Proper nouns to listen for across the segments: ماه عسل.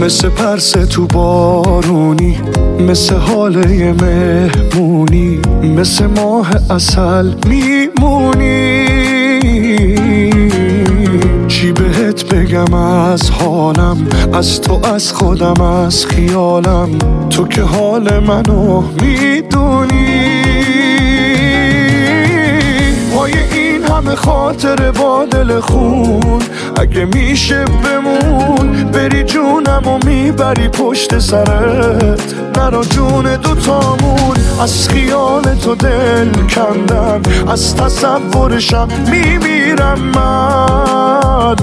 مثل پرس تو بارونی، مثل حاله مهمونی، مثل ماه عسل میمونی. چی بهت بگم از حالم، از تو، از خودم، از خیالم، تو که حال منو میدونی. پای این همه خاطره با دل خون، اگه میشه بمون، بری جونم و میبری پشت سرت، نرا جون دوتامون. از خیال تو دل کندم، از تصورشم میمیرم من.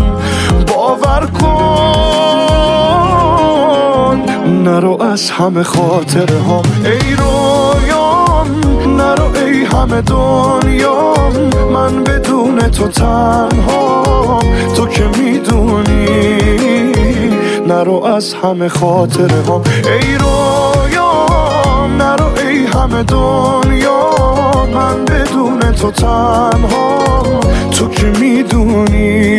باور کن نرو از همه خاطره هم، ای رویام نرو، ای همه دنیام، من بدون تو تنها، تو که میدونی. نرو از همه خاطره هم، ای رویام نرو، ای همه دنیا، من بدون تو تنها، تو که میدونی.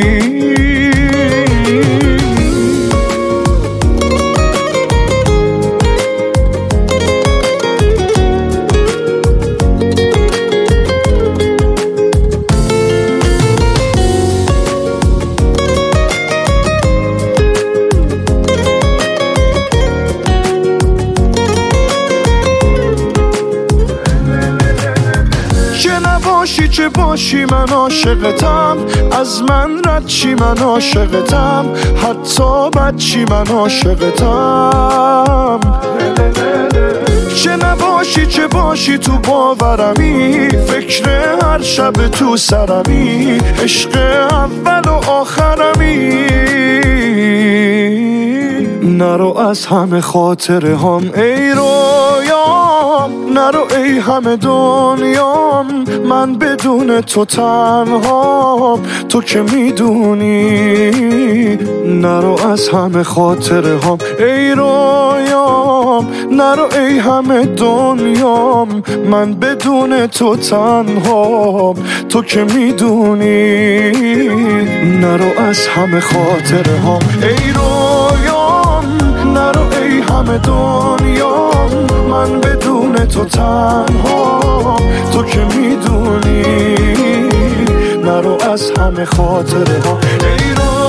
باشی چه باشی من عاشقتم، از من رد چی من عاشقتم، حتی بد چی من عاشقتم. چه نباشی چه باشی تو باورمی، فکر هر شب تو سرمی، عشق اول و آخرمی. نرو از همه خاطره هم، ای رویام نرو، ای همه دنیام، من بدون تو تنهام، تو که میدونی. نرو از همه خاطره هم، ای رویام نرو، ای همه دنیام، من بدون تو تنهام، تو که میدونی. نرو از همه خاطره هم، ای همه دنیا، من بدون تو تنها، تو که میدونی. نرو از همه خاطره ها، ای رویام.